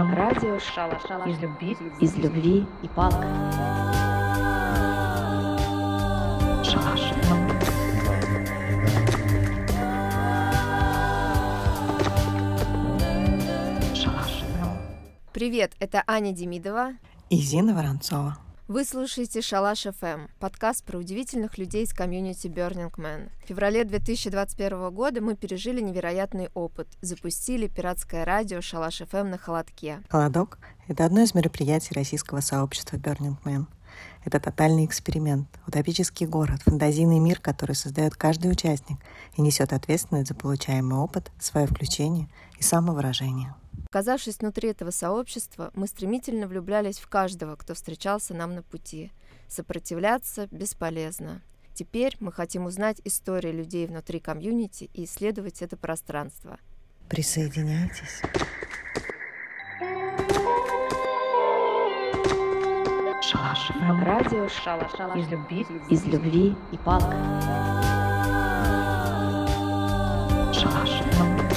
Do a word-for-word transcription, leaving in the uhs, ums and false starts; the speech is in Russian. Шалаш-ФМ. Радио Шалаш. Из любви, из любви и палка. Шалаш-ФМ. Шалаш-ФМ. Привет, это Аня Демидова и Зина Воронцова. Вы слушаете «Шалаш-ФМ» – подкаст про удивительных людей из комьюнити «Бёрнинг Мэн». В феврале две тысячи двадцать первого года мы пережили невероятный опыт. Запустили пиратское радио «Шалаш-ФМ» на Холодке. «Холодок» – это одно из мероприятий российского сообщества «Бёрнинг Мэн». Это тотальный эксперимент, утопический город, фантазийный мир, который создает каждый участник и несет ответственность за получаемый опыт, свое включение и самовыражение. Оказавшись внутри этого сообщества, мы стремительно влюблялись в каждого, кто встречался нам на пути. Сопротивляться бесполезно. Теперь мы хотим узнать истории людей внутри комьюнити и исследовать это пространство. Присоединяйтесь. Шалаш-ФМ. Радио Шалаш-ФМ. Из любви, из любви и палка. Шалаш-ФМ.